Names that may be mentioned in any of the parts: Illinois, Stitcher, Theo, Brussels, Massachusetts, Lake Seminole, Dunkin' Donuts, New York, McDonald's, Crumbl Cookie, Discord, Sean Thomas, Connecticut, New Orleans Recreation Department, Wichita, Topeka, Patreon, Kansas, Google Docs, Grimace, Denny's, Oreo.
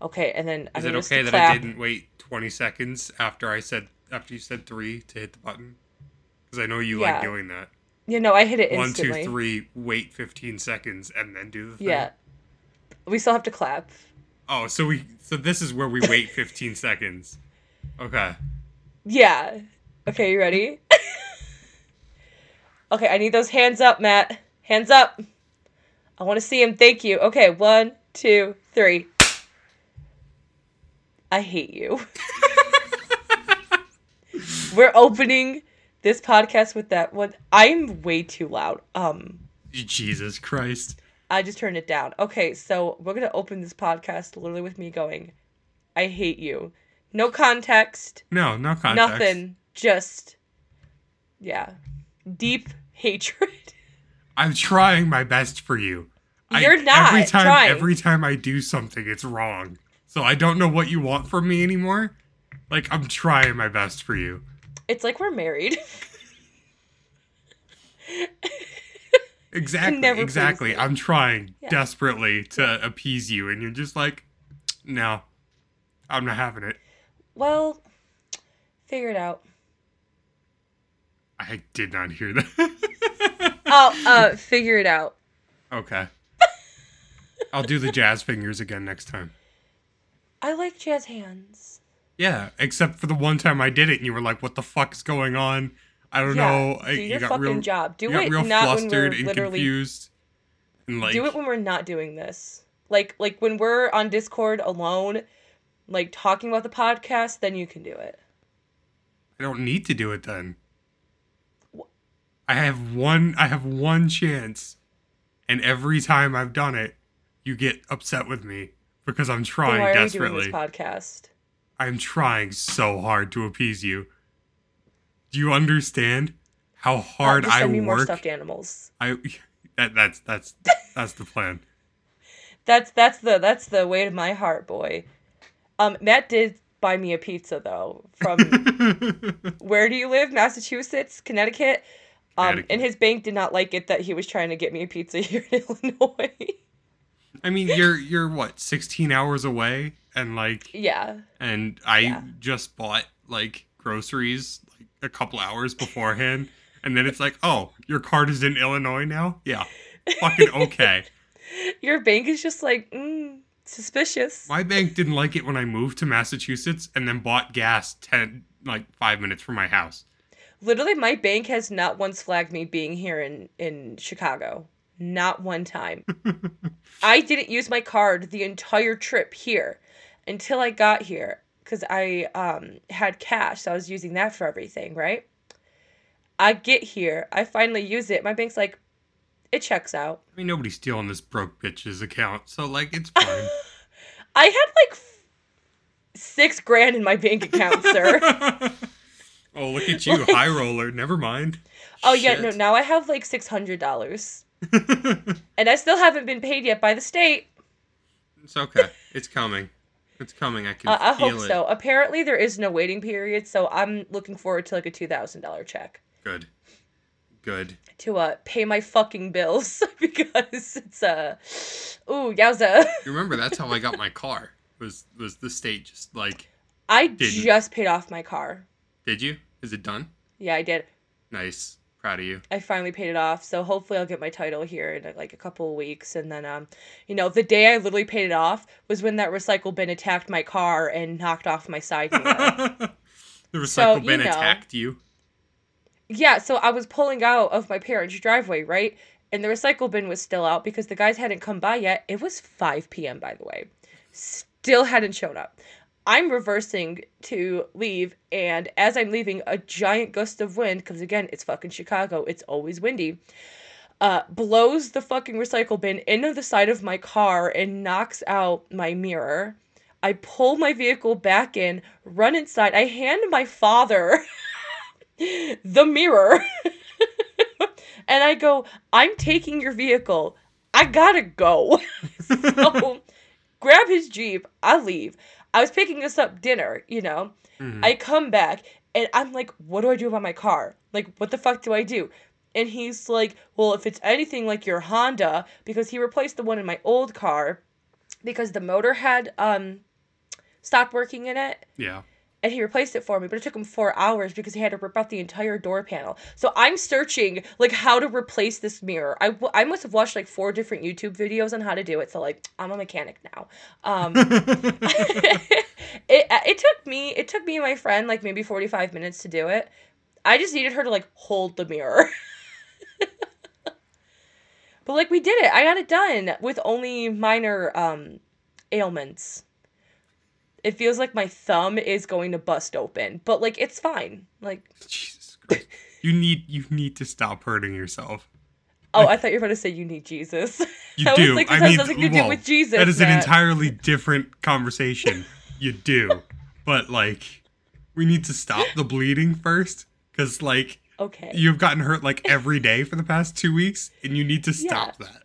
Okay, and then I is it okay that clap. I didn't wait 20 seconds after you said 3 to hit the button? Because I know you like doing that. Yeah, no, I hit it instantly. 1, 2, 3, wait 15 seconds, and then do the thing. Yeah, we still have to clap. Oh, so this is where we wait 15 seconds. Okay. Yeah. Okay, you ready? Okay, I need those hands up, Matt. Hands up. I want to see him. Thank you. Okay, 1, 2, 3. I hate you. We're opening this podcast with that one. I'm way too loud. Jesus Christ. I just turned it down. Okay, so we're going to open this podcast literally with me going, I hate you. No context. No context. Nothing. Just, yeah. Deep hatred. I'm trying my best for you. You're not trying. Every time I do something, it's wrong. So I don't know what you want from me anymore. Like, I'm trying my best for you. It's like we're married. Exactly. I'm trying desperately to appease you, and you're just like, no, I'm not having it. Well, figure it out. I did not hear that. Oh, figure it out. Okay. I'll do the jazz fingers again next time. I like jazz hands. Yeah, except for the one time I did it, and you were like, "What the fuck's going on? I don't know." Do your fucking job. Do it real not flustered when we're and confused. And like, do it when we're not doing this. Like when we're on Discord alone, like talking about the podcast, then you can do it. I don't need to do it then. What? I have one chance, and every time I've done it, you get upset with me. Because I'm trying desperately. Why are you doing this podcast? I'm trying so hard to appease you. Do you understand how hard I work? Send me more stuffed animals. That's the plan. That's the way to my heart, boy. Matt did buy me a pizza though. From where do you live? Massachusetts, Connecticut. And his bank did not like it that he was trying to get me a pizza here in Illinois. I mean, you're what, 16 hours away, and like and I just bought like groceries like a couple hours beforehand, and then it's like, oh, your card is in Illinois now? Yeah, fucking okay. Your bank is just like suspicious. My bank didn't like it when I moved to Massachusetts and then bought gas 5 minutes from my house. Literally, my bank has not once flagged me being here in Chicago. Not one time. I didn't use my card the entire trip here until I got here because I had cash. So I was using that for everything, right? I get here. I finally use it. My bank's like, it checks out. I mean, nobody's stealing this broke bitch's account. So, like, it's fine. I had, like, $6,000 in my bank account, sir. Oh, look at you. Like, high roller. Never mind. Oh, shit. Yeah. No, now I have, like, $600. And I still haven't been paid yet by the state. It's okay. It's coming. I can feel it. I hope so. Apparently there is no waiting period, so I'm looking forward to like a $2,000 check. Good. To pay my fucking bills because it's ooh, yowza. You remember that's how I got my car. Was the state just like I just paid off my car. Did you? Is it done? Yeah, I did. Nice. Proud of you. I finally paid it off, so hopefully I'll get my title here in like a couple of weeks, and then the day I literally paid it off was when that recycle bin attacked my car and knocked off my side mirror. The recycle bin attacked you? Yeah, so I was pulling out of my parents' driveway, right? And the recycle bin was still out because the guys hadn't come by yet. It was 5 p.m., by the way. Still hadn't shown up. I'm reversing to leave, and as I'm leaving, a giant gust of wind, because again, it's fucking Chicago, it's always windy, blows the fucking recycle bin into the side of my car and knocks out my mirror. I pull my vehicle back in, run inside. I hand my father the mirror, and I go, I'm taking your vehicle. I gotta go. So grab his Jeep. I leave. I was picking us up dinner, you know. Mm-hmm. I come back. And I'm like, what do I do about my car? Like, what the fuck do I do? And he's like, well, if it's anything like your Honda, because he replaced the one in my old car because the motor had stopped working in it. Yeah. And he replaced it for me, but it took him 4 hours because he had to rip out the entire door panel. So I'm searching, like, how to replace this mirror. I must have watched, like, 4 different YouTube videos on how to do it. So, like, I'm a mechanic now. It took me and my friend, like, maybe 45 minutes to do it. I just needed her to, like, hold the mirror. But, like, we did it. I got it done with only minor ailments. It feels like my thumb is going to bust open, but like it's fine. Like Jesus Christ, you need to stop hurting yourself. Oh, like, I thought you were going to say you need Jesus. You that do. Was like, this I mean, nothing to do with Jesus. That is Matt. An entirely different conversation. You do, but like we need to stop the bleeding first, because like okay, you've gotten hurt like every day for the past 2 weeks, and you need to stop that.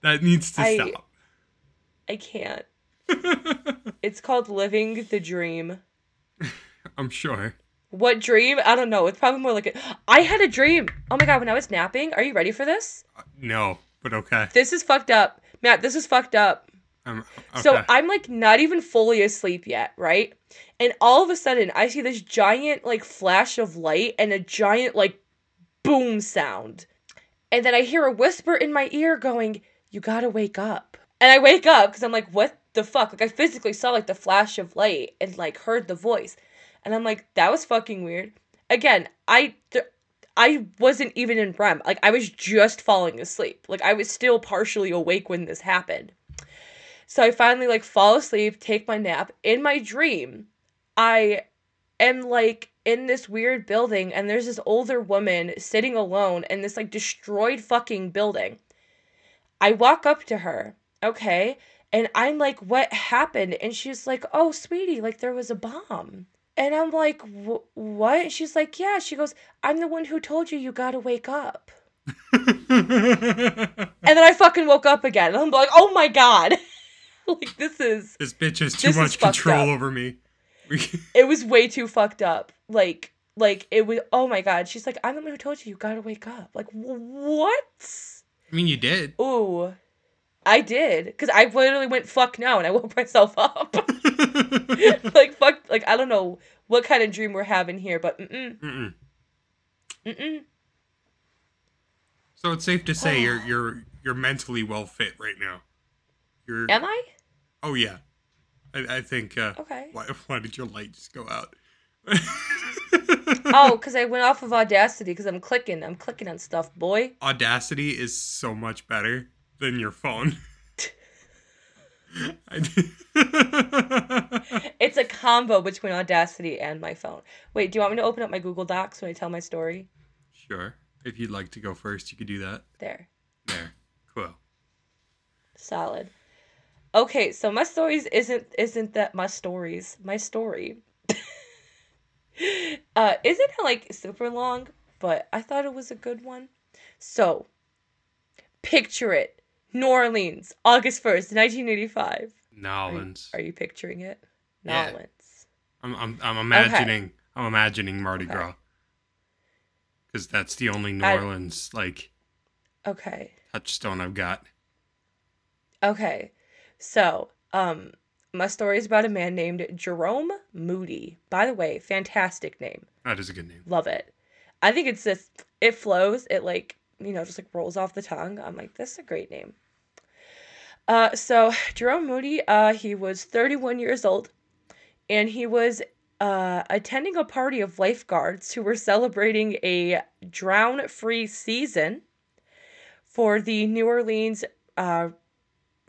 That needs to stop. I can't. It's called living the dream. I'm sure. What dream? I don't know. It's probably more like I had a dream. Oh my God, when I was napping. Are you ready for this? No, but okay. This is fucked up. Matt, this is fucked up. Okay. So I'm like not even fully asleep yet, right? And all of a sudden I see this giant like flash of light and a giant like boom sound. And then I hear a whisper in my ear going, you gotta wake up. And I wake up because I'm like, what the fuck? Like I physically saw like the flash of light and like heard the voice, and I'm like, that was fucking weird. Again, I wasn't even in REM. Like I was just falling asleep. Like I was still partially awake when this happened. So I finally like fall asleep, take my nap. In my dream, I am like in this weird building, and there's this older woman sitting alone in this like destroyed fucking building. I walk up to her, okay. And I'm like, what happened? And she's like, oh, sweetie, like there was a bomb. And I'm like, what? And she's like, yeah. She goes, I'm the one who told you you gotta wake up. And then I fucking woke up again. And I'm like, oh my God. Like this bitch has too much control over me. It was way too fucked up. Like it was, oh my God. She's like, I'm the one who told you you gotta wake up. Like, what? I mean, you did. Ooh. I did, because I literally went, fuck no, and I woke myself up. Like, fuck, like, I don't know what kind of dream we're having here, but So it's safe to say you're mentally well fit right now. Am I? Oh, yeah. I think, okay. Why did your light just go out? Oh, because I went off of Audacity, because I'm clicking on stuff, boy. Audacity is so much better than your phone. It's a combo between Audacity and my phone. Wait, do you want me to open up my Google Docs when I tell my story? Sure. If you'd like to go first, you could do that. There. Cool. Solid. Okay, so my stories isn't that my stories. My story. Isn't it like super long, but I thought it was a good one. So, picture it. New Orleans, August 1st, 1985. New Orleans. Are you picturing it? New Orleans. I'm imagining. Okay. I'm imagining Mardi Gras. Because that's the only New Orleans touchstone I've got. Okay, so my story is about a man named Jerome Moody. By the way, fantastic name. That is a good name. Love it. I think it's just it flows. It like, you know, just like rolls off the tongue. I'm like, this is a great name. So Jerome Moody, he was 31 years old, and he was attending a party of lifeguards who were celebrating a drown-free season for the New Orleans,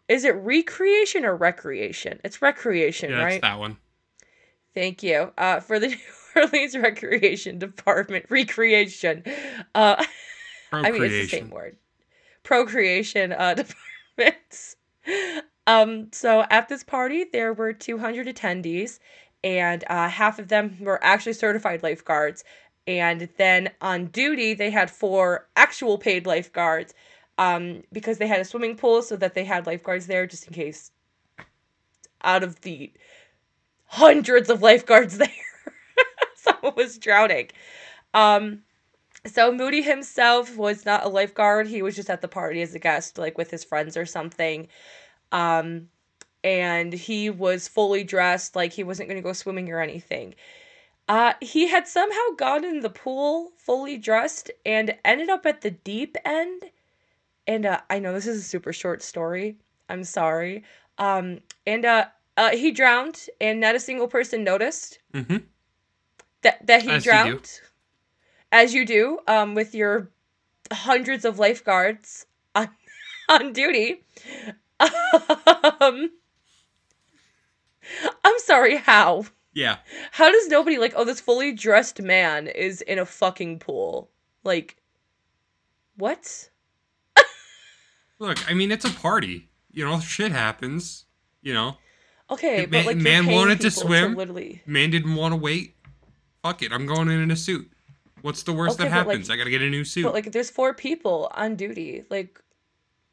is it recreation or recreation? It's recreation, right? Yeah, it's that one. Thank you. For the New Orleans Recreation Department. Recreation. I mean, it's the same word. Procreation departments. So at this party, there were 200 attendees, and half of them were actually certified lifeguards. And then on duty, they had 4 actual paid lifeguards because they had a swimming pool so that they had lifeguards there just in case out of the hundreds of lifeguards there. So was drowning. So Moody himself was not a lifeguard. He was just at the party as a guest, like with his friends or something. And he was fully dressed, like he wasn't going to go swimming or anything. He had somehow gone in the pool fully dressed and ended up at the deep end. And I know this is a super short story. I'm sorry. He drowned, and not a single person noticed that he drowned. As you do, with your hundreds of lifeguards on duty. I'm sorry, how? Yeah. How does nobody, like, oh, this fully dressed man is in a fucking pool? Like, what? Look, I mean, it's a party. You know, shit happens. You know? Okay, but, like, man wanted to swim. Man didn't want to wait. Fuck it, I'm going in a suit. What's the worst that happens? Like, I gotta get a new suit. But, like, there's 4 people on duty. Like,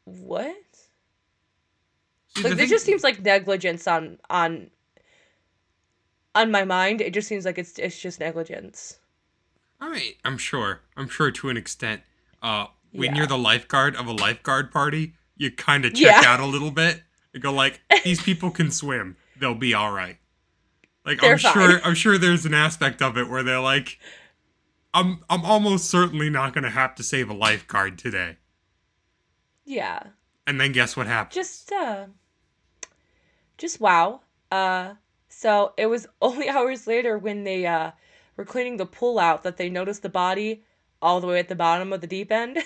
what? See, like, there just seems like negligence on my mind. It just seems like it's just negligence. I mean, I'm sure to an extent. When you're the lifeguard of a lifeguard party, you kind of check out a little bit. You go like, these people can swim. They'll be all right. Like, I'm sure there's an aspect of it where they're like, I'm almost certainly not going to have to save a lifeguard today. Yeah. And then guess what happened? Just wow. So it was only hours later when they were cleaning the pool out that they noticed the body all the way at the bottom of the deep end.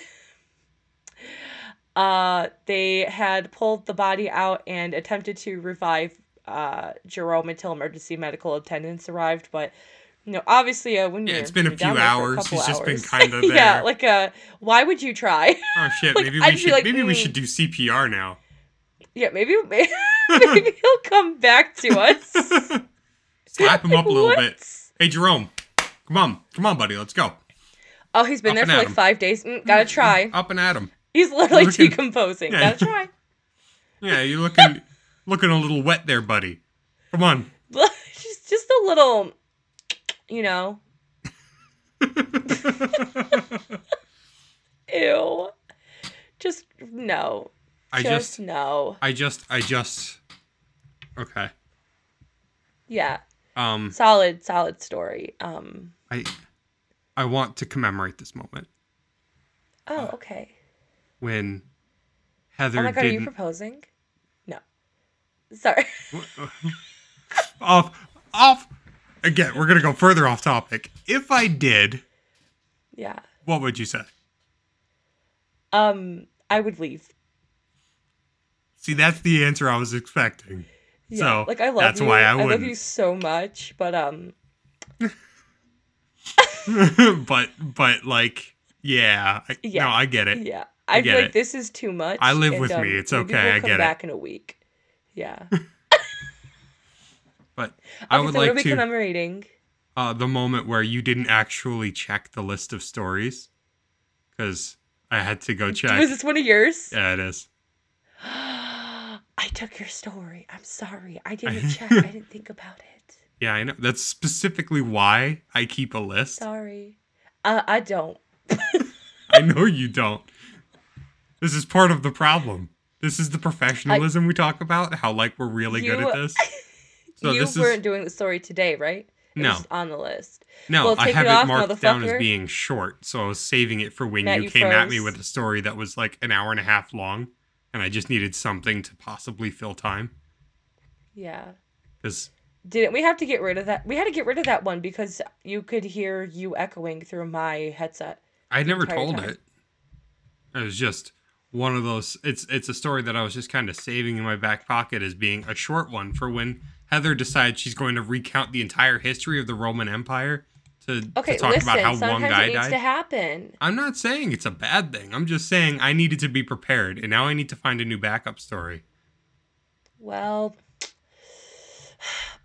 They had pulled the body out and attempted to revive Jerome until emergency medical attendants arrived, but no, obviously, when it's been a few hours. He's just been kind of there. Yeah, like, why would you try? Oh shit! Like, maybe we should do CPR now. Yeah, maybe he'll come back to us. Slap him up a little bit. Hey, Jerome, come on, buddy, let's go. Oh, he's been there for like 5 days. Gotta try. Up and at him. He's literally decomposing. Yeah. Gotta try. Yeah, you're looking a little wet there, buddy. Come on. just a little. You know. Ew. Just no. I just no. I just okay. Yeah. Solid story. I want to commemorate this moment. Oh, okay. When Heather are you proposing? No. Sorry. Off. Again, we're going to go further off topic. If I did, what would you say? I would leave. See, that's the answer I was expecting. Yeah, so, like, I love that's you. Why I wouldn't. I love you so much, but but like, no, I get it. Yeah, I feel like this is too much. I live with me. It's okay. I get it. Come back in a week. Yeah. But okay, I would so like to commemorating the moment where you didn't actually check the list of stories, because I had to go check. Was this one of yours? Yeah, it is. I took your story. I'm sorry. I didn't check. I didn't think about it. Yeah, I know. That's specifically why I keep a list. Sorry. I don't. I know you don't. This is part of the problem. This is the professionalism we talk about, how like we're really good at this. So you weren't doing the story today, right? No. It was on the list. No, well, I have it marked down as being short, so I was saving it for when you came at me with a story that was like an hour and a half long, and I just needed something to possibly fill time. Yeah. Because didn't we have to get rid of that? We had to get rid of that one because you could hear you echoing through my headset. I never told it. It was just one of those. It's a story that I was just kind of saving in my back pocket as being a short one for when Heather decides she's going to recount the entire history of the Roman Empire to talk about how one guy died. It needs to happen. I'm not saying it's a bad thing. I'm just saying I needed to be prepared, and now I need to find a new backup story. Well,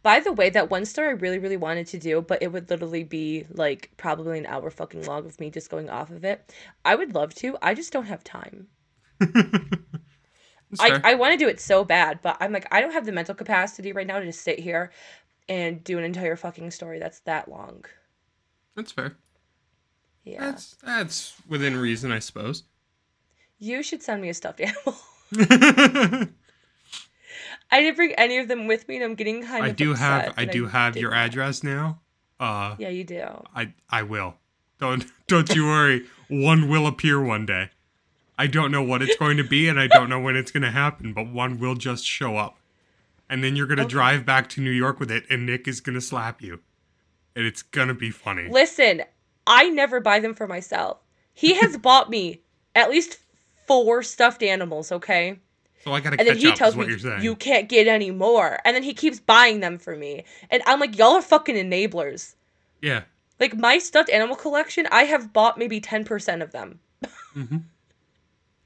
by the way, that one story I really, really wanted to do, but it would literally be like probably an hour fucking long of me just going off of it. I would love to. I just don't have time. I want to do it so bad, but I'm like, I don't have the mental capacity right now to just sit here and do an entire fucking story that's that long. That's fair. Yeah. That's within reason, I suppose. You should send me a stuffed animal. I didn't bring any of them with me, and I'm getting kind of upset. I do have your address now. Yeah, you do. I will. Don't you worry. One will appear one day. I don't know what it's going to be, and I don't know when it's going to happen, but one will just show up. And then you're going to drive back to New York with it, and Nick is going to slap you. And it's going to be funny. Listen, I never buy them for myself. He has bought me at least 4 stuffed animals, okay? So I got to catch up is what you're saying. And then he tells me, you can't get any more. And then he keeps buying them for me. And I'm like, y'all are fucking enablers. Yeah. Like, my stuffed animal collection, I have bought maybe 10% of them. Mm-hmm.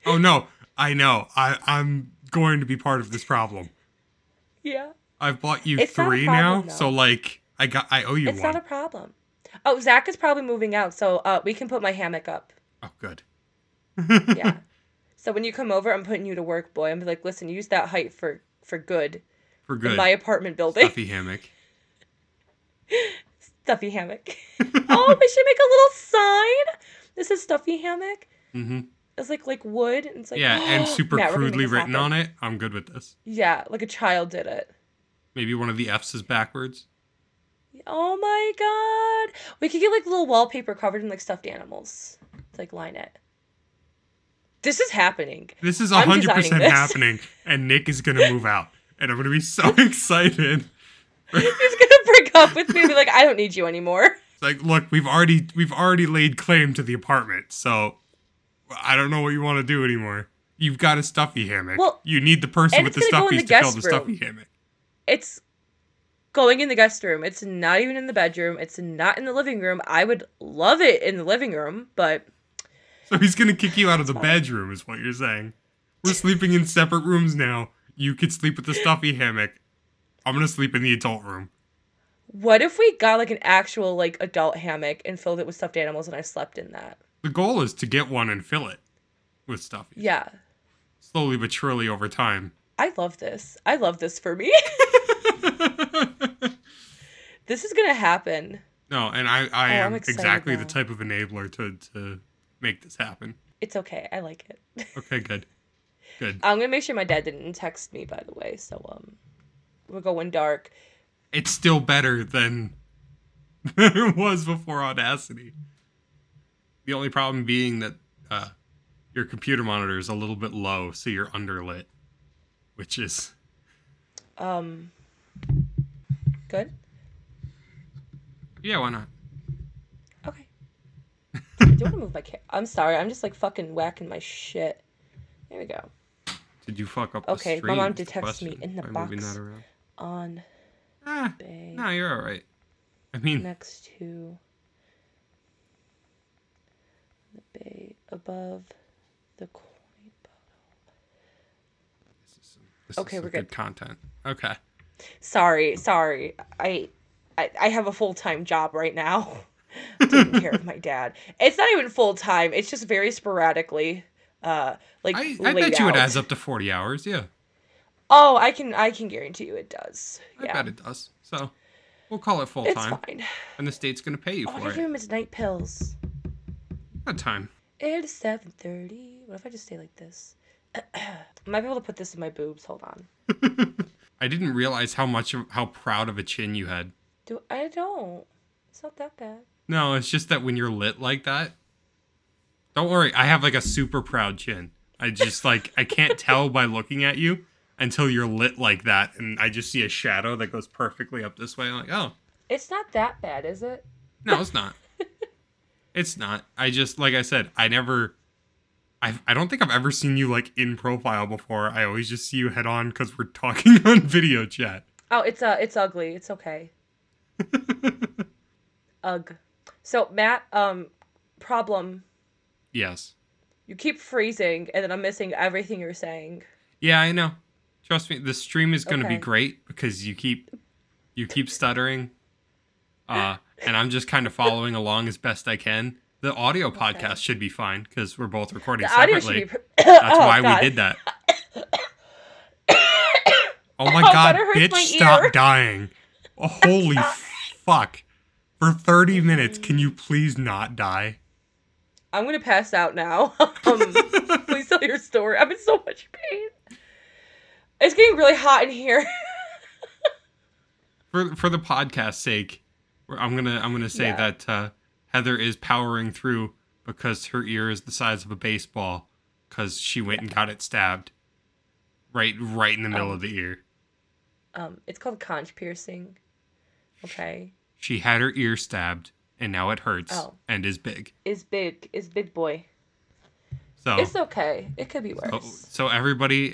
Oh, no. I know. I'm going to be part of this problem. Yeah. I've bought you 3 now, so, like, I owe you 1. It's not a problem. Oh, Zach is probably moving out, so we can put my hammock up. Oh, good. Yeah. So when you come over, I'm putting you to work, boy. I'm like, listen, use that height for good. For good. In my apartment building. Stuffy hammock. Stuffy hammock. Oh, we should make a little sign. This is stuffy hammock. Mm-hmm. It's like wood. And it's like, yeah, and super crudely written on it. I'm good with this. Yeah, like a child did it. Maybe one of the F's is backwards. Oh my god. We could get like little wallpaper covered in like stuffed animals. To, like, line it. This is happening. This is 100% happening. And Nick is going to move out. And I'm going to be so excited. He's going to break up with me and be like, I don't need you anymore. It's like, look, we've already laid claim to the apartment, so I don't know what you want to do anymore. You've got a stuffy hammock. Well, you need the person with the stuffies to fill the stuffy hammock. It's going in the guest room. It's not even in the bedroom. It's not in the living room. I would love it in the living room, but... So he's going to kick you out of the bedroom is what you're saying. We're sleeping in separate rooms now. You could sleep with the stuffy hammock. I'm going to sleep in the adult room. What if we got like an actual like adult hammock and filled it with stuffed animals and I slept in that? The goal is to get one and fill it with stuffies. Yeah. Slowly but surely over time. I love this. I love this for me. This is going to happen. No, and I am exactly the type of enabler to make this happen. It's okay. I like it. Okay, good. I'm going to make sure my dad didn't text me, by the way. So we're going dark. It's still better than it was before Audacity. The only problem being that your computer monitor is a little bit low, so you're underlit, which is... Good? Yeah, why not? Okay. I don't want to move my camera. I'm sorry, I'm just, like, fucking whacking my shit. There we go. Did you fuck up the stream? Okay, my mom did text me in the box on... No, you're all right. I mean... Next to... Bay above the coin bottle. This is good content. Okay. Sorry. I have a full-time job right now. Taking care of my dad. It's not even full-time. It's just very sporadically I bet you it adds up to 40 hours, yeah. Oh, I can guarantee you it does. Yeah. I bet it does. So, we'll call it full-time. It's fine. And the state's going to pay you for it. I give him his night pills. What time? It's 7:30. What if I just stay like this? I might be able to put this in my boobs. Hold on. I didn't realize how proud of a chin you had. I don't. It's not that bad. No, it's just that when you're lit like that. Don't worry. I have like a super proud chin. I just like, I can't tell by looking at you until you're lit like that. And I just see a shadow that goes perfectly up this way. I'm like, oh. It's not that bad, is it? No, it's not. It's not. I just, like I said, I don't think I've ever seen you, like, in profile before. I always just see you head on because we're talking on video chat. Oh, it's ugly. It's okay. Ugh. So, Matt, problem. Yes. You keep freezing, and then I'm missing everything you're saying. Yeah, I know. Trust me, the stream is going to be great because you keep stuttering. And I'm just kind of following along as best I can. The audio podcast should be fine because we're both recording separately. That's why we did that. Oh my god, bitch, stop dying. Oh, holy fuck. For 30 minutes, can you please not die? I'm going to pass out now. Please tell your story. I'm in so much pain. It's getting really hot in here. For the podcast's sake, I'm gonna say that Heather is powering through because her ear is the size of a baseball because she went and got it stabbed right in the middle of the ear. It's called conch piercing. Okay. She had her ear stabbed and now it hurts and is big. Is big boy. So it's okay. It could be worse. So everybody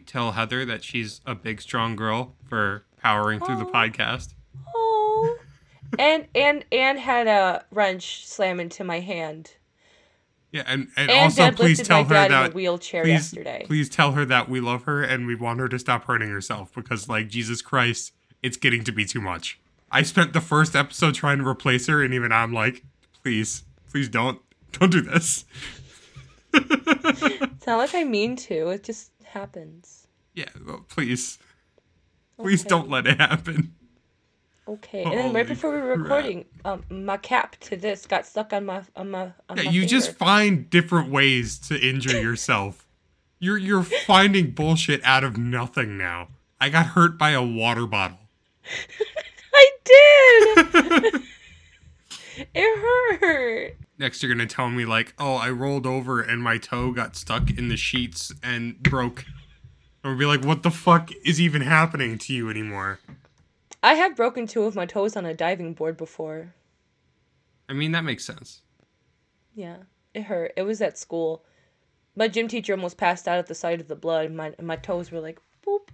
tell Heather that she's a big strong girl for powering through the podcast. Oh, and had a wrench slam into my hand. Yeah, and also please tell her that in a wheelchair yesterday. Please tell her that we love her and we want her to stop hurting herself because, like, Jesus Christ, it's getting to be too much. I spent the first episode trying to replace her, and even I'm like, please don't do this. It's not like I mean to. It just happens. Yeah, well, please. Please don't let it happen. Okay, and then right before we were recording, my cap to this got stuck on my Yeah, you finger. Just find different ways to injure yourself. You're finding bullshit out of nothing now. I got hurt by a water bottle. I did! It hurt! Next you're gonna tell me like, oh, I rolled over and my toe got stuck in the sheets and broke. Or be like, what the fuck is even happening to you anymore? I have broken two of my toes on a diving board before. I mean, that makes sense. Yeah, it hurt. It was at school. My gym teacher almost passed out at the sight of the blood, and my toes were like, boop.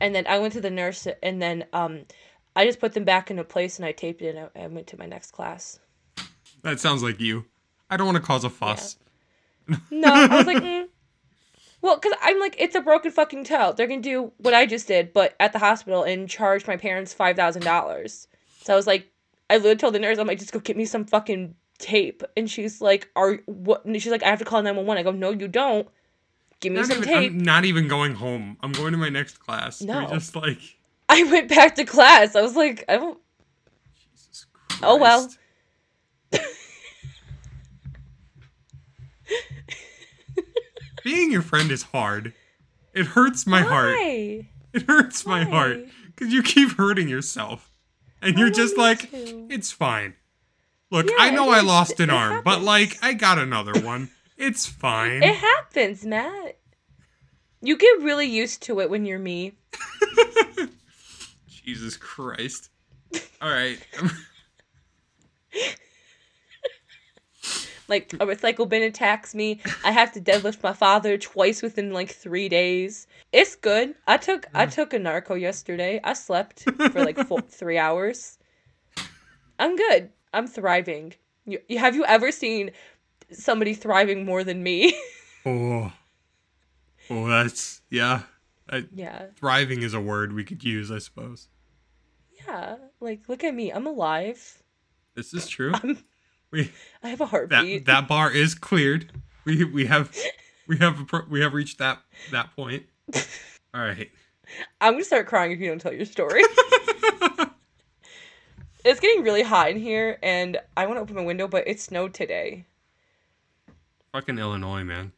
And then I went to the nurse, and then I just put them back into place, and I taped it, and I went to my next class. That sounds like you. I don't want to cause a fuss. Yeah. No, I was like, Well, because I'm like, it's a broken fucking toe. They're going to do what I just did, but at the hospital and charge my parents $5,000. So I was like, I literally told the nurse, I'm like, just go get me some fucking tape. And she's like, what? And she's like, I have to call 911. I go, no, you don't. Give me some tape. I'm not even going home. I'm going to my next class. No. We're just like... I went back to class. I was like, I don't... Jesus Christ. Oh, well. Being your friend is hard. It hurts my heart. It hurts my heart. Because you keep hurting yourself. And you're just like, it's fine. Look, yeah, I know I lost an arm, but like, I got another one. It's fine. It happens, Matt. You get really used to it when you're me. Jesus Christ. All right. Like, a recycle bin attacks me. I have to deadlift my father twice within, like, 3 days. It's good. I took a narco yesterday. I slept for, like, 3 hours. I'm good. I'm thriving. Have you ever seen somebody thriving more than me? Oh, that's... Yeah. Yeah. Thriving is a word we could use, I suppose. Yeah. Like, look at me. I'm alive. This is true. I have a heartbeat. That bar is cleared. We have reached that point. All right. I'm gonna start crying if you don't tell your story. It's getting really hot in here, and I want to open my window, but it snowed today. Fucking Illinois, man.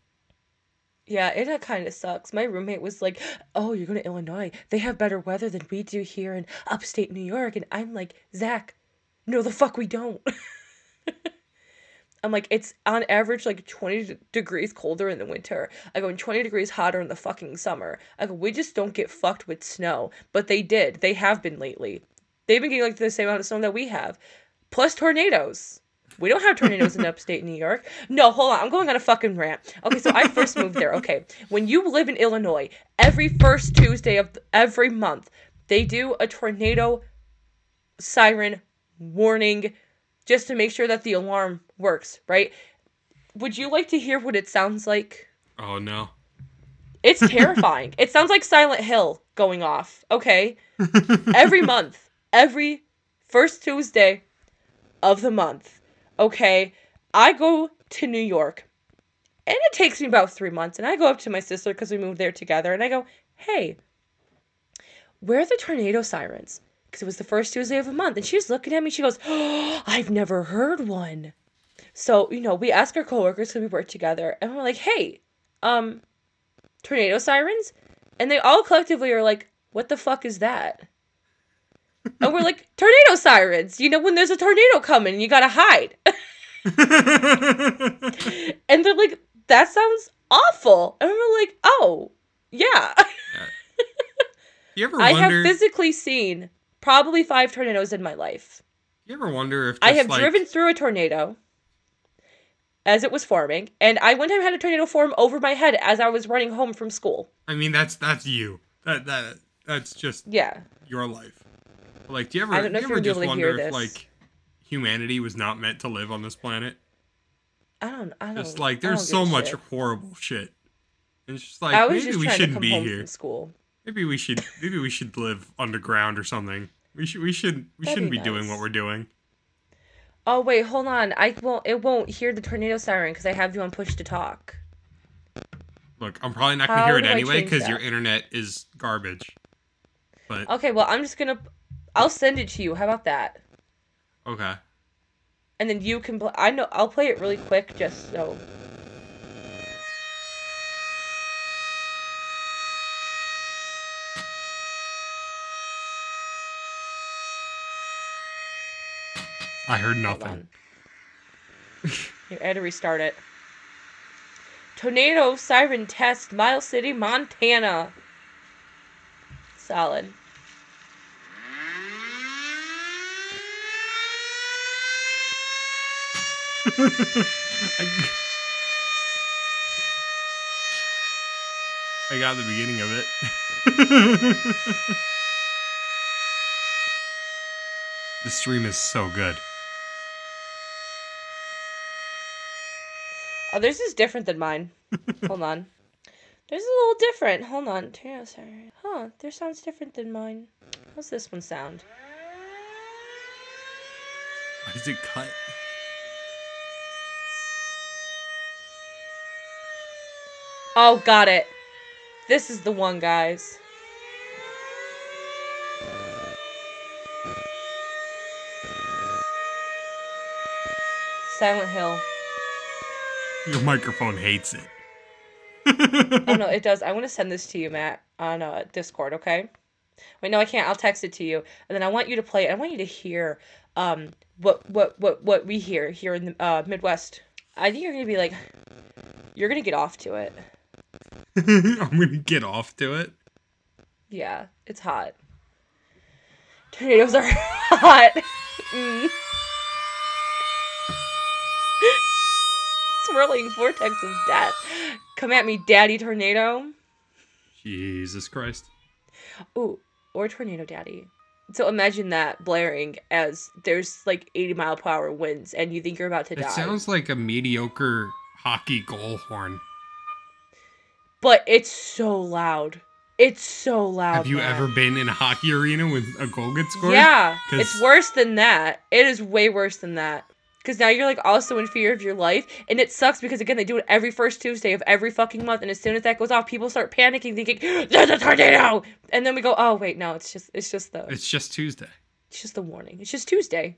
Yeah, it kind of sucks. My roommate was like, "Oh, you're going to Illinois? They have better weather than we do here in upstate New York," and I'm like, "Zach, no, the fuck we don't." I'm like, it's on average like 20 degrees colder in the winter. I go, and 20 degrees hotter in the fucking summer. I go, we just don't get fucked with snow. But they did. They have been lately. They've been getting like the same amount of snow that we have. Plus tornadoes. We don't have tornadoes in upstate New York. No, hold on. I'm going on a fucking rant. Okay, so I first moved there. Okay. When you live in Illinois, every first Tuesday of every month, they do a tornado siren warning just to make sure that the alarm works, right? Would you like to hear what it sounds like? Oh, no. It's terrifying. It sounds like Silent Hill going off, okay? Every month. Every first Tuesday of the month, okay? I go to New York, and it takes me about 3 months, and I go up to my sister because we moved there together, and I go, hey, where are the tornado sirens? because it was the first Tuesday of the month. And she was looking at me. She goes, oh, I've never heard one. So, you know, we ask our coworkers because we work together. And we're like, hey, tornado sirens? And they all collectively are like, what the fuck is that? And we're like, tornado sirens. You know, when there's a tornado coming, you got to hide. And they're like, that sounds awful. And we're like, oh, yeah. You ever wonder... I have physically seen probably 5 tornadoes in my life. You ever wonder if... I have driven through a tornado as it was forming. And I one time had a tornado form over my head as I was running home from school. I mean, that's you. That's just your life. Like, do you ever, I don't know if you're just wonder if, like, humanity was not meant to live on this planet? I don't. Just like, there's so much horrible shit. And it's just like, maybe we shouldn't be here. Maybe we should live underground or something. We shouldn't be doing what we're doing. Oh wait, hold on. It won't hear the tornado siren because I have you on push to talk. Look, I'm probably not gonna hear it anyway because your internet is garbage. But okay, well, I'll send it to you. How about that? Okay. And then you can... I know. I'll play it really quick just so... I heard nothing. You had to restart it. Tornado siren test, Miles City, Montana. Solid. I got the beginning of it. The stream is so good. Oh, this is different than mine. Hold on. This is a little different. Hold on. Sorry. Huh, this sounds different than mine. How's this one sound? Why does it cut? Oh, got it. This is the one, guys. Silent Hill. Your microphone hates it. Oh, no, it does. I want to send this to you, Matt, on Discord, okay? Wait, no, I can't. I'll text it to you. And then I want you to play it. I want you to hear what we hear here in the Midwest. I think you're going to be like, you're going to get off to it. I'm going to get off to it? Yeah, it's hot. Tornadoes are hot. Swirling vortex of death. Come at me, daddy tornado. Jesus Christ. Ooh, or tornado daddy. So imagine that blaring as there's like 80-mile-per-hour winds and you think you're about to die. It sounds like a mediocre hockey goal horn. But it's so loud. It's so loud. Have you ever been in a hockey arena when a goal gets scored? Yeah. It's worse than that. It is way worse than that. Because now you're like also in fear of your life. And it sucks because, again, they do it every first Tuesday of every fucking month. And as soon as that goes off, people start panicking thinking, there's a tornado. And then we go, oh, wait, no, it's just Tuesday. It's just the warning. It's just Tuesday.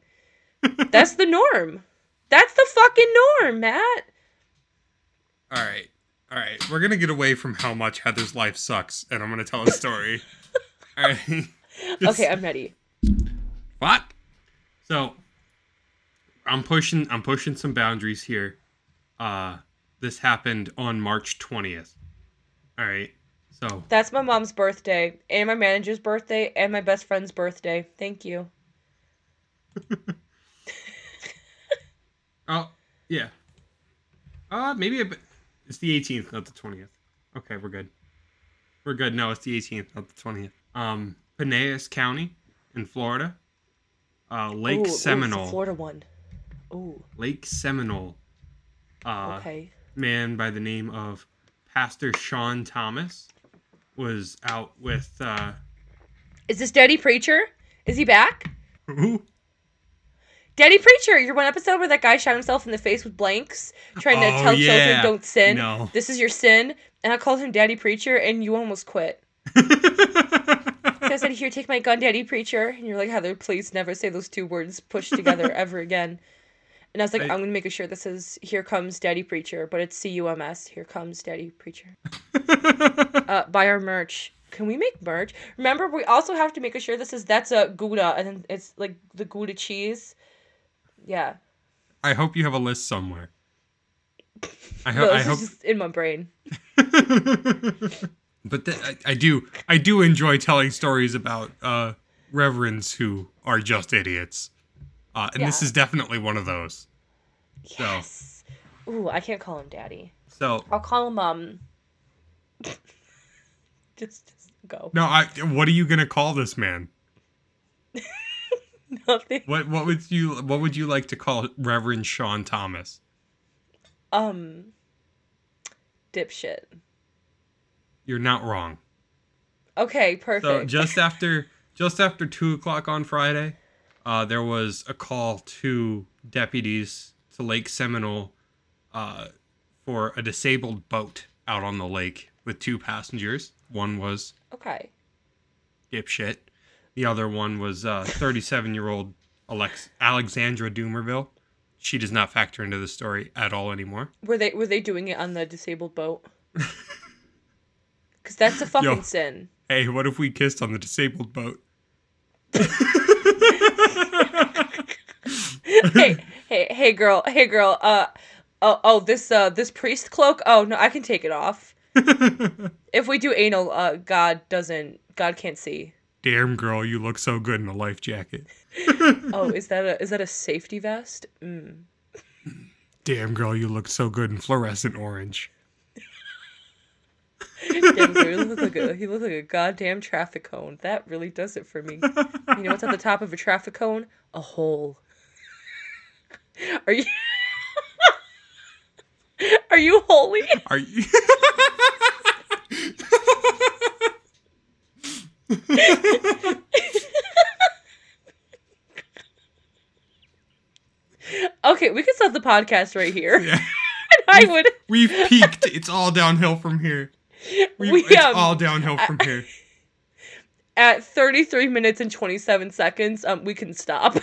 That's the norm. That's the fucking norm, Matt. All right. We're going to get away from how much Heather's life sucks, and I'm going to tell a story. All right. Okay, I'm ready. What? So, I'm pushing some boundaries here. This happened on March 20th. All right. So, that's my mom's birthday, and my manager's birthday, and my best friend's birthday. Thank you. Oh, yeah. Maybe it's the 18th, not the 20th. Okay, we're good. No, it's the 18th, not the 20th. Pinellas County in Florida. Lake Seminole. The Florida one. Ooh. Lake Seminole. Okay. Man by the name of Pastor Sean Thomas was out with... Is this Daddy Preacher? Is he back? Who? Daddy Preacher, your one episode where that guy shot himself in the face with blanks, trying to tell children don't sin. No. This is your sin. And I called him Daddy Preacher, and you almost quit. I said, here, take my gun, Daddy Preacher. And you're like, Heather, please never say those two words pushed together ever again. And I was like, I'm going to make a shirt that says, here comes Daddy Preacher, but it's C-U-M-S, here comes Daddy Preacher. Buy our merch. Can we make merch? Remember, we also have to make a shirt that says, that's a Gouda, and then it's like the Gouda cheese. Yeah. I hope you have a list somewhere. I hope just in my brain. But I do enjoy telling stories about reverends who are just idiots, and this is definitely one of those. Yes. So. Ooh, I can't call him Daddy. So I'll call him just go. No, what are you gonna call this man? Nothing. What would you like to call Reverend Sean Thomas? Dipshit. You're not wrong. Okay, perfect. So just after 2:00 on Friday, there was a call to deputies to Lake Seminole for a disabled boat out on the lake with two passengers. One was dipshit. The other one was 37-year-old Alexandra Doomerville. She does not factor into the story at all anymore. Were they doing it on the disabled boat? Because that's a fucking sin. Hey, what if we kissed on the disabled boat? Hey, girl. This priest cloak. Oh no, I can take it off. If we do anal, God can't see. Damn, girl, you look so good in a life jacket. Oh, is that a safety vest? Mm. Damn, girl, you look so good in fluorescent orange. Damn, girl, you look like a goddamn traffic cone. That really does it for me. You know what's at the top of a traffic cone? A hole. Are you holy? Are you? Okay, we could start the podcast right here. Yeah. We've peaked. It's all downhill from here. It's all downhill from here. At 33 minutes and 27 seconds, we can stop.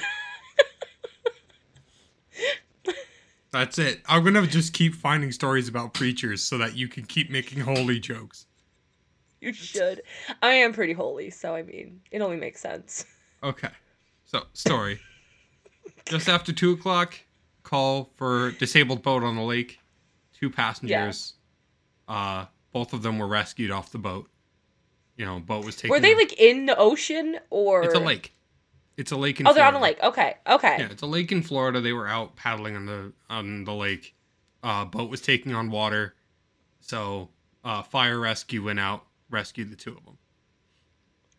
That's it. I'm going to just keep finding stories about preachers so that you can keep making holy jokes. You should. I am pretty holy, so I mean, it only makes sense. Okay. So, story. Just after 2:00, call for disabled boat on the lake. Two passengers. Yeah. Both of them were rescued off the boat. You know, boat was taken. Were they like in the ocean or? It's a lake. It's a lake in Florida. Oh, they're on a lake. Okay. Yeah, it's a lake in Florida. They were out paddling on the lake. Boat was taking on water. So, fire rescue went out. Rescued the two of them.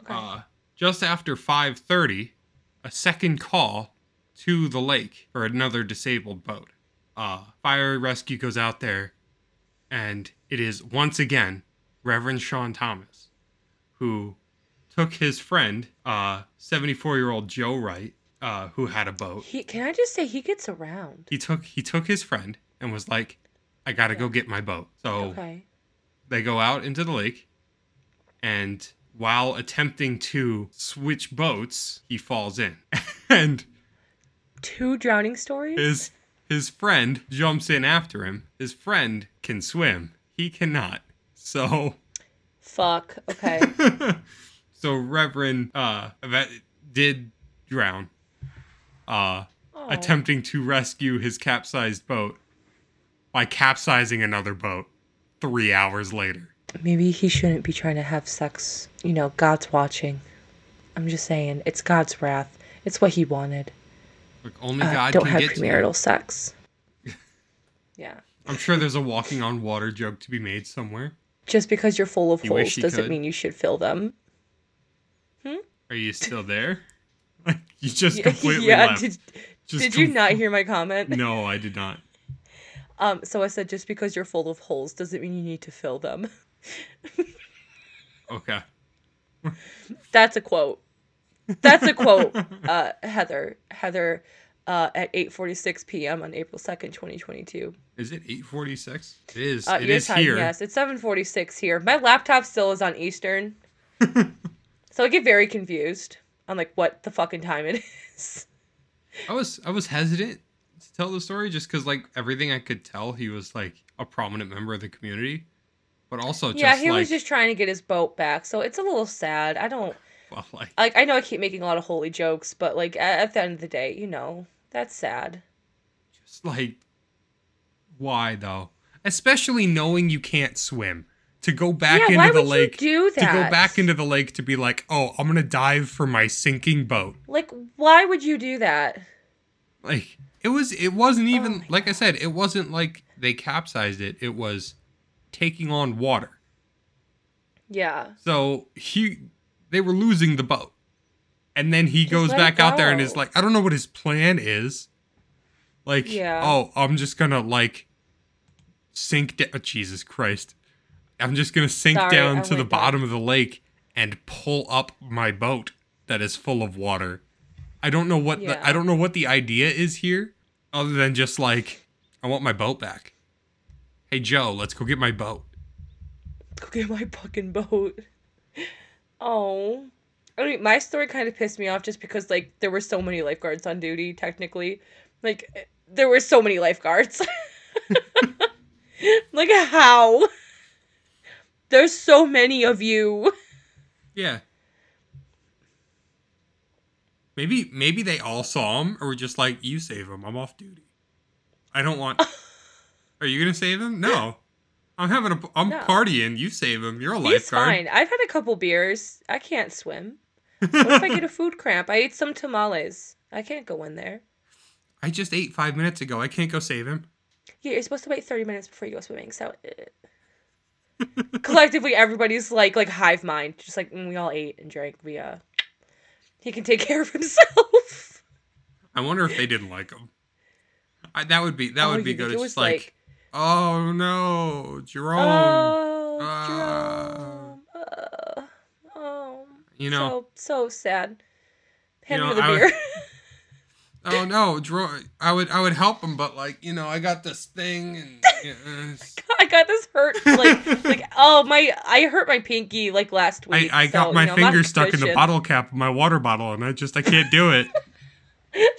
Okay. Just after 5:30, a second call to the lake for another disabled boat. Fire rescue goes out there, and it is once again Reverend Sean Thomas, who took his friend, 74-year-old Joe Wright, who had a boat. Can I just say he gets around? He took his friend and was like, I gotta go get my boat. So they go out into the lake. And while attempting to switch boats, he falls in. And two drowning stories? His friend jumps in after him. His friend can swim. He cannot. So. Fuck. Okay. So Reverend did drown. Attempting to rescue his capsized boat by capsizing another boat 3 hours later. Maybe he shouldn't be trying to have sex. You know, God's watching. I'm just saying, it's God's wrath. It's what he wanted. Look, only God can get to you. Don't have premarital sex. Yeah. I'm sure there's a walking on water joke to be made somewhere. Just because you're full of holes doesn't mean you should fill them. Hmm? Are you still there? You just completely left. Did you not hear my comment? No, I did not. So I said, just because you're full of holes doesn't mean you need to fill them. Okay. That's a quote. Heather, at 8:46 p.m. on April 2nd, 2022. Is it 8:46? It is. It is time, here. Yes, it's 7:46 here. My laptop still is on Eastern. So I get very confused on like what the fucking time it is. I was hesitant to tell the story just because like everything I could tell, he was like a prominent member of the community, but also just, yeah, he was just trying to get his boat back. So it's a little sad. I don't like I know I keep making a lot of holy jokes, but like at the end of the day, you know, that's sad. Just like, why though? Especially knowing you can't swim. To go back into the lake. Do that? To go back into the lake to be like, oh, I'm gonna dive for my sinking boat. Like, why would you do that? Like, it wasn't even, like I said, it wasn't like they capsized it. It was taking on water. Yeah. So they were losing the boat. And then he goes back out there and is like, I don't know what his plan is. Like, oh, I'm just gonna like sink down. Oh, Jesus Christ. I'm just going to sink down to the bottom of the lake and pull up my boat that is full of water. I don't know what I don't know what the idea is here other than just like, I want my boat back. Hey, Joe, let's go get my boat. Go get my fucking boat. Oh. I mean, my story kind of pissed me off just because like there were so many lifeguards on duty, technically. Like, there were so many lifeguards. Like, how? There's so many of you. Yeah. Maybe they all saw him or were just like, you save him. I'm off duty. I don't want... Are you going to save him? No. I'm partying. You save him. You're a lifeguard. He's fine. I've had a couple beers. I can't swim. What if I get a food cramp? I ate some tamales. I can't go in there. I just ate 5 minutes ago. I can't go save him. Yeah, you're supposed to wait 30 minutes before you go swimming, so... Collectively, everybody's like hive mind, just like we all ate and drank. We he can take care of himself. I wonder if they didn't like him. That would be good. It's just like, oh no, Jerome. Jerome. Oh, you know, so sad. Hand me the beer. Oh no, Jerome. I would help him, but like, you know, I got this thing and. I got this hurt, I hurt my pinky like last week. I got my finger stuck in the bottle cap of my water bottle, and I can't do it.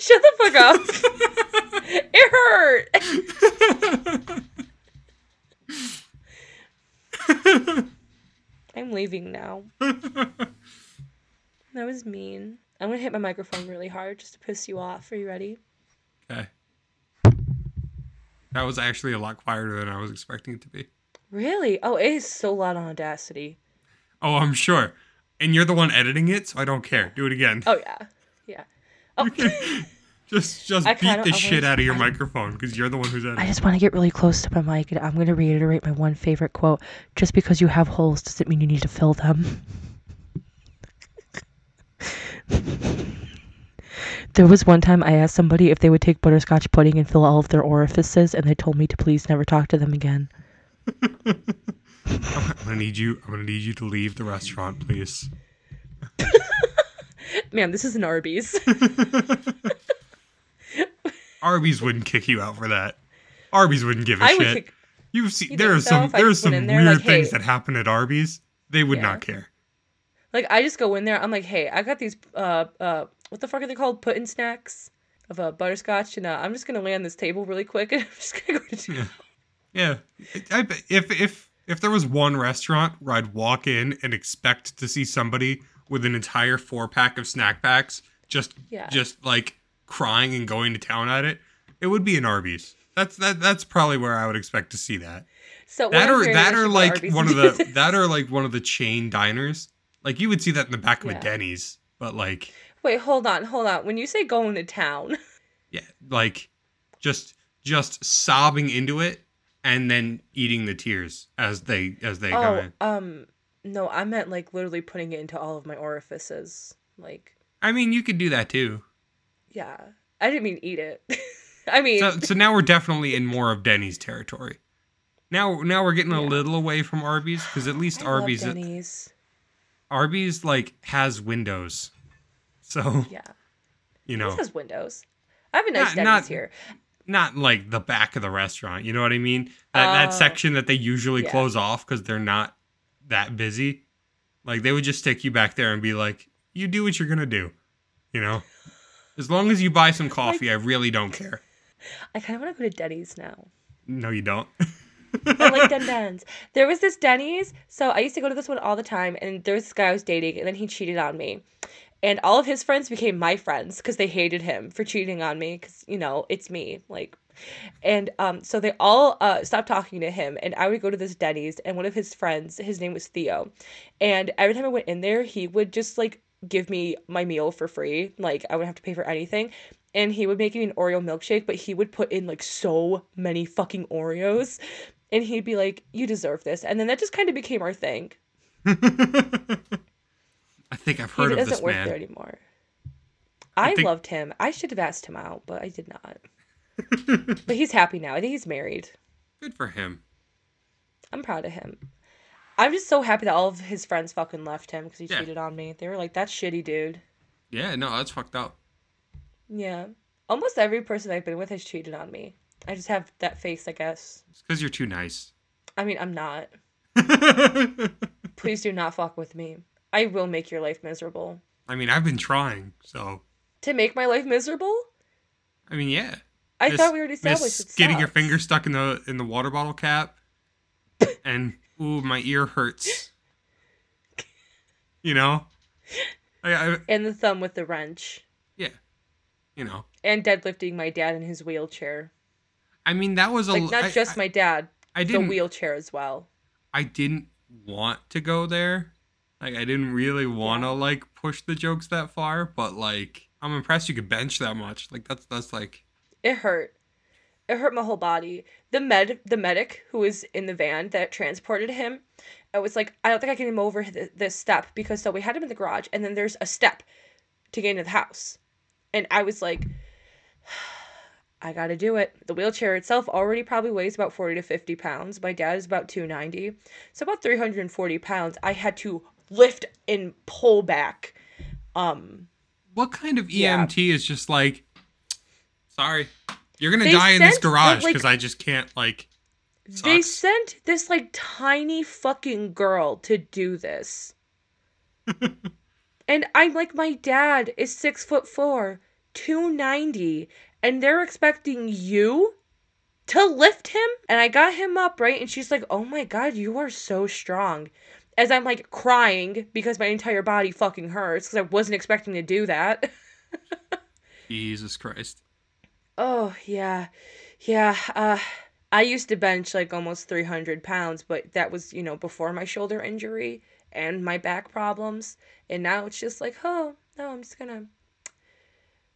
Shut the fuck up! It hurt. I'm leaving now. That was mean. I'm gonna hit my microphone really hard just to piss you off. Are you ready? Okay. That was actually a lot quieter than I was expecting it to be. Really? Oh, it is so loud on Audacity. Oh, I'm sure. And you're the one editing it, so I don't care. Do it again. Oh, yeah. Yeah. Oh. just beat the shit out of your microphone, because you're the one who's editing it. I just want to get really close to my mic, and I'm going to reiterate my one favorite quote. Just because you have holes doesn't mean you need to fill them. There was one time I asked somebody if they would take butterscotch pudding and fill all of their orifices, and they told me to please never talk to them again. I'm gonna need you to leave the restaurant, please. Ma'am, this is an Arby's. Arby's wouldn't kick you out for that. Arby's wouldn't give a shit. You've seen there are some weird things that happen at Arby's. They would not care. Like, I just go in there. I'm like, hey, I got these, what the fuck are they called? Pudding snacks of butterscotch. And I'm just going to lay on this table really quick. And I'm just going to go to town. Yeah. If there was one restaurant where I'd walk in and expect to see somebody with an entire 4-pack of snack packs just like crying and going to town at it, it would be an Arby's. That's probably where I would expect to see that. So that are like one of the chain diners. Like, you would see that in the back of a Denny's, but like... Wait, hold on. When you say going to town... Yeah, like, just sobbing into it and then eating the tears as they come in. No, I meant like literally putting it into all of my orifices. Like... I mean, you could do that too. Yeah. I didn't mean eat it. I mean... So now we're definitely in more of Denny's territory. Now we're getting a little away from Arby's, because at least I love Denny's. Arby's like has windows, so you know, it has windows. I have a nice Denny's here, not like the back of the restaurant. You know what I mean? That section that they usually close off because they're not that busy. Like, they would just stick you back there and be like, you do what you're going to do, you know? As long as you buy some coffee, I really don't care. I kind of want to go to Denny's now. No, you don't. I like Denny's. There was this Denny's, so I used to go to this one all the time, and there was this guy I was dating, and then he cheated on me. And all of his friends became my friends because they hated him for cheating on me because, you know, it's me, like... And so they all stopped talking to him, and I would go to this Denny's, and one of his friends, his name was Theo, and every time I went in there, he would just, like, give me my meal for free. Like, I wouldn't have to pay for anything, and he would make me an Oreo milkshake, but he would put in, like, so many fucking Oreos, and he'd be like, you deserve this. And then that just kind of became our thing. I think I've heard of this man. He doesn't work there anymore. I loved him. I should have asked him out, but I did not. But he's happy now. I think he's married. Good for him. I'm proud of him. I'm just so happy that all of his friends fucking left him because he cheated on me. They were like, that's shitty, dude. Yeah, no, that's fucked up. Yeah. Almost every person I've been with has cheated on me. I just have that face, I guess. It's because you're too nice. I mean, I'm not. Please do not fuck with me. I will make your life miserable. I mean, I've been trying, so. To make my life miserable? I mean, yeah. I thought we already established it. Getting your finger stuck in the water bottle cap, and ooh, my ear hurts. You know, and the thumb with the wrench. Yeah, you know. And deadlifting my dad in his wheelchair. I mean, that was my dad. The wheelchair as well. I didn't want to go there. Like, I didn't really want to push the jokes that far, but like, I'm impressed you could bench that much. Like, that's like. It hurt. It hurt my whole body. The medic who was in the van that transported him, I was like, I don't think I can get him over this step because so we had him in the garage and then there's a step to get into the house. And I was like, I gotta do it. The wheelchair itself already probably weighs about 40 to 50 pounds. My dad is about 290. So about 340 pounds. I had to lift and pull back. What kind of EMT is just like, sorry, you're going to die in this garage because I just can't, sucks. They sent this, tiny fucking girl to do this. And I'm like, my dad is 6'4", 290, and they're expecting you to lift him? And I got him up, right? And she's like, oh my God, you are so strong. As I'm, crying because my entire body fucking hurts because I wasn't expecting to do that. Jesus Christ. Oh, yeah. Yeah. I used to bench almost 300 pounds, but that was, before my shoulder injury and my back problems. And now it's just oh, no, I'm just gonna.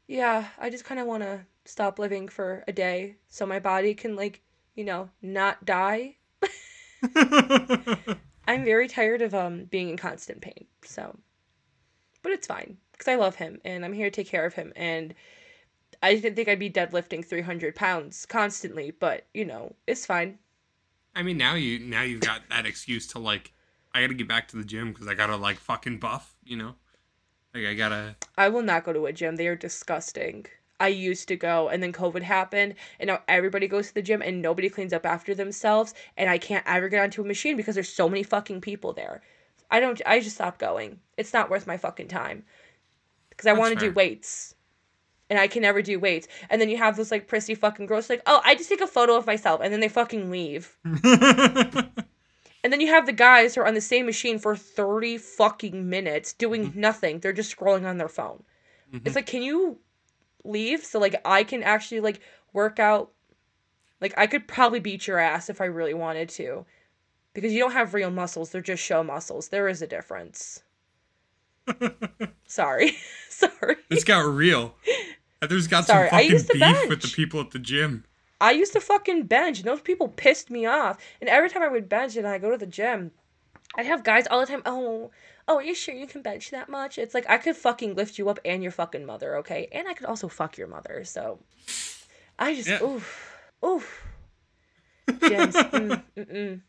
Yeah, I just kind of want to stop living for a day so my body can, not die. I'm very tired of being in constant pain. So, but it's fine because I love him and I'm here to take care of him and. I didn't think I'd be deadlifting 300 pounds constantly, but, it's fine. I mean, now you've got that excuse to, I gotta get back to the gym because I gotta, fucking buff, you know? I will not go to a gym. They are disgusting. I used to go, and then COVID happened, and now everybody goes to the gym, and nobody cleans up after themselves, and I can't ever get onto a machine because there's so many fucking people there. I just stopped going. It's not worth my fucking time. Because I want to do weights. And I can never do weights. And then you have those, prissy fucking girls oh, I just take a photo of myself. And then they fucking leave. And then you have the guys who are on the same machine for 30 fucking minutes doing nothing. They're just scrolling on their phone. Mm-hmm. It's can you leave? So, I can actually, work out. I could probably beat your ass if I really wanted to. Because you don't have real muscles. They're just show muscles. There is a difference. Sorry. This got real. Heather's got some fucking beef with the people at the gym. I used to fucking bench, and those people pissed me off. And every time I would bench and I go to the gym, I'd have guys all the time, oh, are you sure you can bench that much? It's I could fucking lift you up and your fucking mother, okay? And I could also fuck your mother, so. I just, oof. Gyms, mm-mm.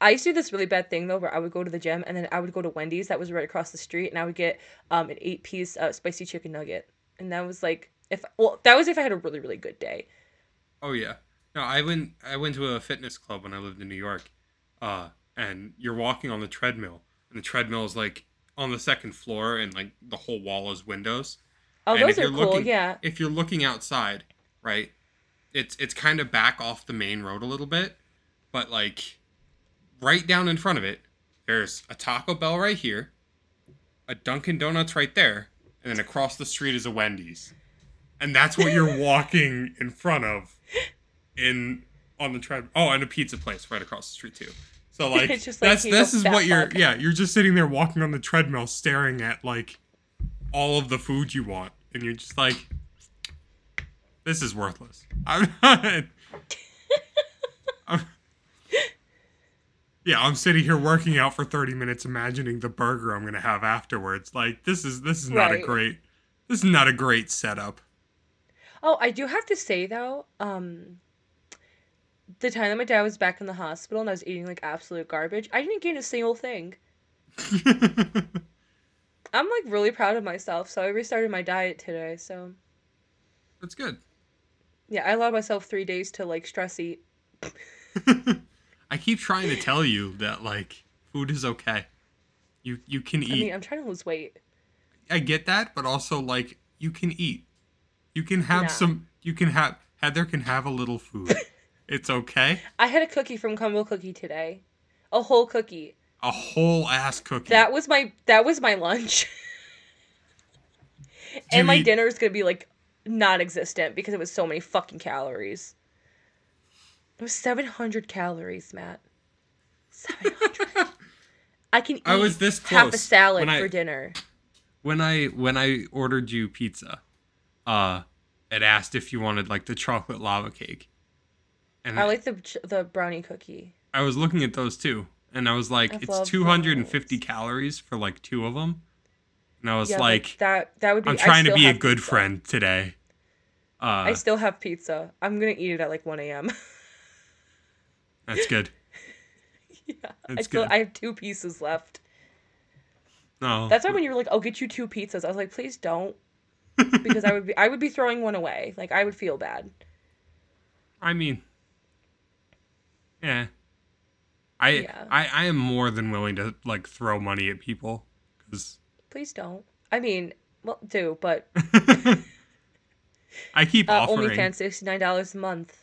I used to do this really bad thing, though, where I would go to the gym, and then I would go to Wendy's, that was right across the street, and I would get an 8-piece spicy chicken nugget. And that was, that was if I had a really, really good day. Oh, yeah. No, I went to a fitness club when I lived in New York, and you're walking on the treadmill, and the treadmill is like on the second floor, and like the whole wall is windows. Oh, and those are cool. Yeah. If you're looking outside, right, it's kind of back off the main road a little bit, but like right down in front of it, there's a Taco Bell right here, a Dunkin' Donuts right there, and then across the street is a Wendy's. And that's what you're walking in front of on the treadmill. Oh, and a pizza place right across the street too. So like, you're just sitting there walking on the treadmill staring at like all of the food you want, and you're just like, this is worthless. I'm sitting here working out for 30 minutes imagining the burger I'm going to have afterwards. Like, this is not a great setup. Oh, I do have to say though, the time that my dad was back in the hospital and I was eating like absolute garbage, I didn't gain a single thing. I'm like really proud of myself, so I restarted my diet today, so. That's good. Yeah, I allowed myself 3 days to like stress eat. I keep trying to tell you that like food is okay. You can eat. I mean, I'm trying to lose weight. I get that, but also like you can eat. You can have some. You can have. Heather can have a little food. It's okay. I had a cookie from Crumbl Cookie today, a whole cookie. A whole ass cookie. That was my lunch. And my dinner is gonna be like non-existent because it was so many fucking calories. It was 700 calories, Matt. 700. I can eat half a salad for dinner. When I ordered you pizza, it asked if you wanted like the chocolate lava cake. And I like the brownie cookie. I was looking at those too, and I was like, it's 250 calories for like two of them, and I was like, that would be. I'm trying to be a good friend today. I still have pizza. I'm gonna eat it at like 1 a.m. That's good. Yeah, I have 2 pieces left. No, that's why when you were like, "I'll get you 2 pizzas," I was like, "Please don't," because I would be throwing one away. Like I would feel bad. I mean. Yeah. I am more than willing to like throw money at people. Cause... Please don't. I mean, well, do, but I keep offering. OnlyFans $69 a month.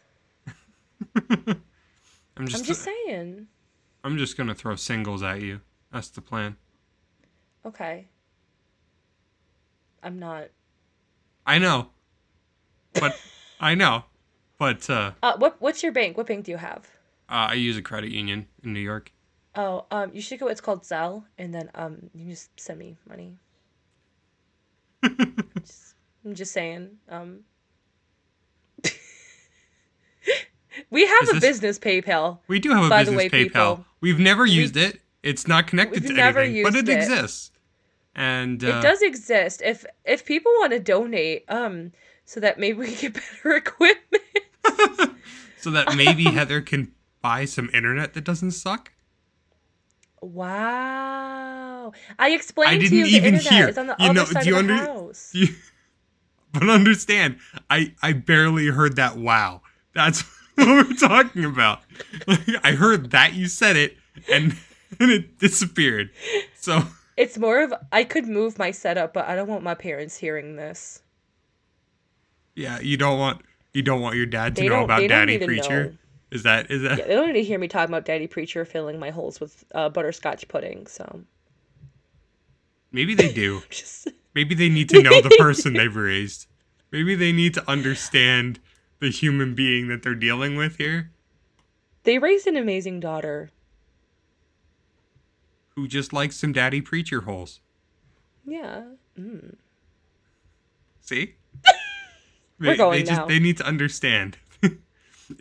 I'm just saying. I'm just gonna throw singles at you. That's the plan. Okay. I'm not. I know. But I know. But what's your bank? What bank do you have? I use a credit union in New York. Oh, you should go. It's called Zelle, and then you can just send me money. I'm just saying. We have business PayPal. We do have a business PayPal. People, we've never used it. It's not connected to anything, but it exists. And it does exist. If people want to donate, so that maybe we get better equipment. So that maybe Heather can buy some internet that doesn't suck? Wow. I explained to you the internet is on the other side of the house. But understand, I barely heard that wow. That's what we're talking about. I heard that you said it, and it disappeared. So it's more of, I could move my setup, but I don't want my parents hearing this. Yeah, you don't want your dad to know about Daddy Preacher? Is that? Yeah, they don't need to hear me talking about Daddy Preacher filling my holes with butterscotch pudding, so. Maybe they do. Maybe they need to know the person they've raised. Maybe they need to understand the human being that they're dealing with here. They raised an amazing daughter. Who just likes some Daddy Preacher holes. Yeah. Mm. See? They need to understand.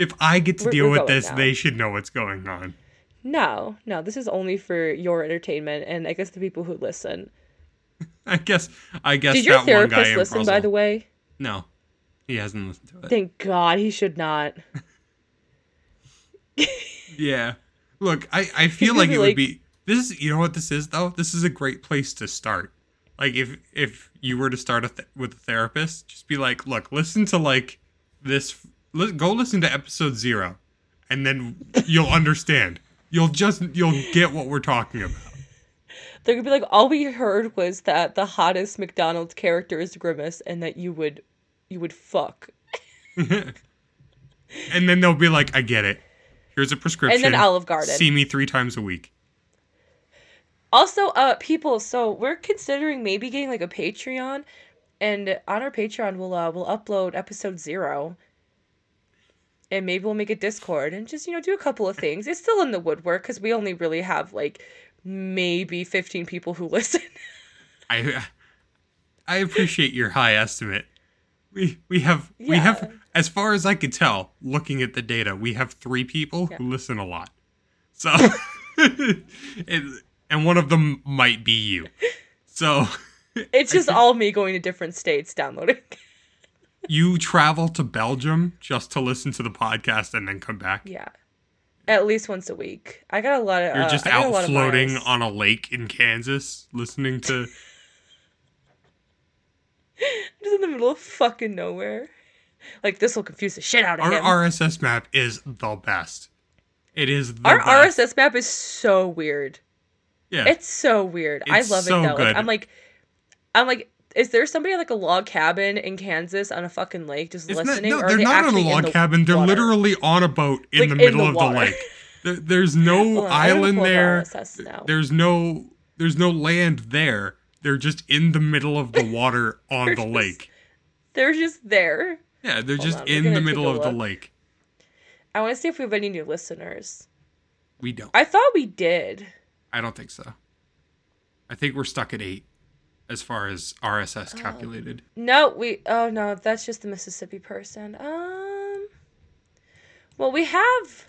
If I get to deal with this, now. They should know what's going on. No, this is only for your entertainment, and I guess the people who listen. I guess. Did your therapist listen, by the way? No, he hasn't listened to it. Thank God, he should not. Yeah, look, I feel like it would be. This is, you know what this is though. This is a great place to start. Like, if you were to start with a therapist, just be like, look, listen to, like, this. Go listen to episode 0, and then you'll understand. You'll get what we're talking about. They're going to be like, all we heard was that the hottest McDonald's character is Grimace and that you would fuck. And then they'll be like, I get it. Here's a prescription. And then Olive Garden. See me 3 times a week. Also, people, so we're considering maybe getting like a Patreon, and on our Patreon we'll upload episode 0, and maybe we'll make a Discord and just, you know, do a couple of things. It's still in the woodwork because we only really have like maybe 15 people who listen. I appreciate your high estimate. We have, as far as I could tell, looking at the data, we have 3 people who listen a lot. So, and one of them might be you. So, it's just all me going to different states downloading. You travel to Belgium just to listen to the podcast and then come back. Yeah, at least once a week. I got a lot of. You're just out floating on a lake in Kansas, listening to. I'm just in the middle of fucking nowhere. Like, this will confuse the shit out of him. Our RSS map is the best. It is the best. Our RSS map is so weird. Yeah. It's so weird. I love it, though. Like, I'm like, is there somebody at, like, a log cabin in Kansas on a fucking lake just listening? No, they're not on a log cabin. They're literally on a boat in the middle of the lake. There's no island there. There's no land there. They're just in the middle of the water on the lake. They're just there. Yeah, they're just in the middle of the lake. I want to see if we have any new listeners. We don't. I thought we did. I don't think so. I think we're stuck at 8 as far as RSS calculated. No, that's just the Mississippi person. Well, we have,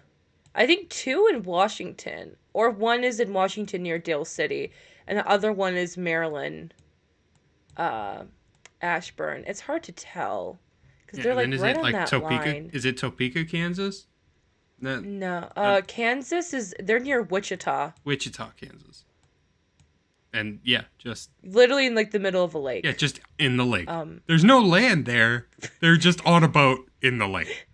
I think, 2 in Washington, or 1 is in Washington near Dale City. And the other one is Maryland, Ashburn. It's hard to tell because they're like right on that line. Is it Topeka, Kansas? No. Kansas is they're near Wichita. Wichita, Kansas. And yeah, just literally in like the middle of a lake. Yeah, just in the lake. There's no land there. They're just on a boat in the lake.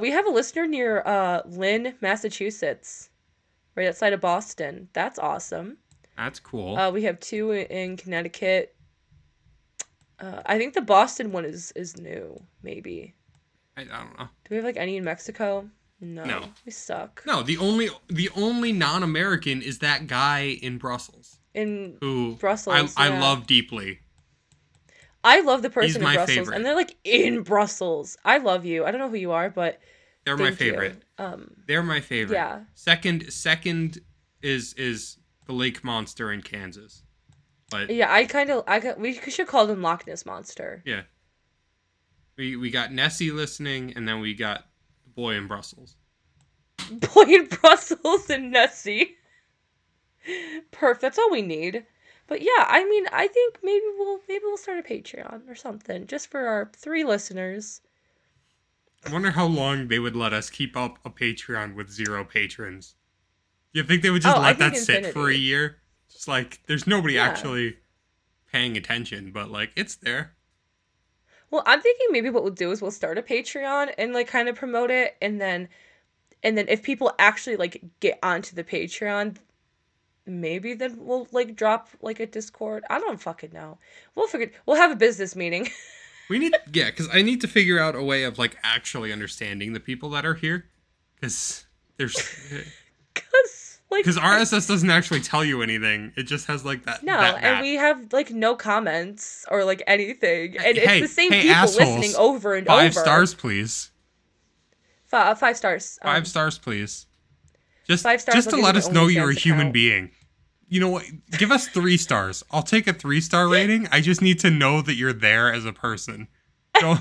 We have a listener near Lynn, Massachusetts. Right outside of Boston. That's awesome. That's cool. We have 2 in Connecticut. I think the Boston one is new, maybe. I don't know. Do we have like any in Mexico? No. We suck. No, the only non-American is that guy in Brussels. I love deeply. I love the person in Brussels. Favorite. And they're like in Brussels. I love you. I don't know who you are, but... They're my favorite. They're my favorite. Yeah. Second is the Lake Monster in Kansas. But yeah, we should call them Loch Ness Monster. Yeah. We got Nessie listening, and then we got the boy in Brussels. Boy in Brussels and Nessie. Perfect. That's all we need. But yeah, I mean, I think maybe we'll start a Patreon or something just for our 3 listeners. I wonder how long they would let us keep up a Patreon with 0 patrons. You think they would just let that sit for a year? Just like, there's nobody actually paying attention, but like, it's there. Well, I'm thinking maybe what we'll do is we'll start a Patreon and like kind of promote it. And then if people actually like get onto the Patreon, maybe then we'll like drop like a Discord. I don't fucking know. We'll have a business meeting. We need, because I need to figure out a way of like actually understanding the people that are here, because there's, because RSS doesn't actually tell you anything; it just has like that. No, that and we have like no comments or like anything, and it's the same people assholes, listening over and 5 over. 5 stars, please. 5 stars. 5 stars, please. Just 5 stars. Just to let us know you're a human being. You know what? Give us 3 stars. I'll take a 3-star rating. I just need to know that you're there as a person. Well,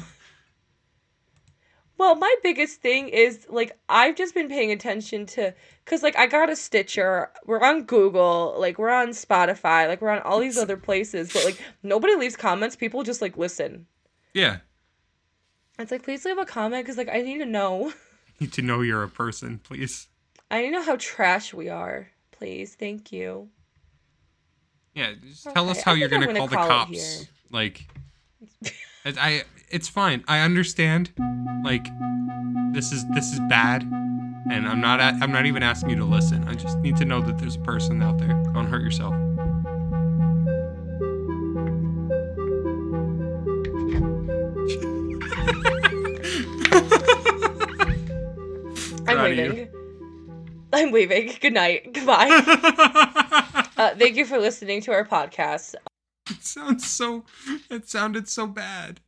my biggest thing is, like, I've just been paying attention to... Because, like, I got a Stitcher. We're on Google. Like, we're on Spotify. Like, we're on all these other places. But, like, nobody leaves comments. People just, like, listen. Yeah. It's like, please leave a comment because, like, I need to know. I need to know you're a person, please. I need to know how trash we are. Please. Thank you. Yeah, just tell us how you're going to call the cops. Like, it's fine. I understand. Like, this is bad. And I'm not even asking you to listen. I just need to know that there's a person out there. Don't hurt yourself. I'm leaving. I'm leaving. Good night. Goodbye. Thank you for listening to our podcast. It sounded so bad.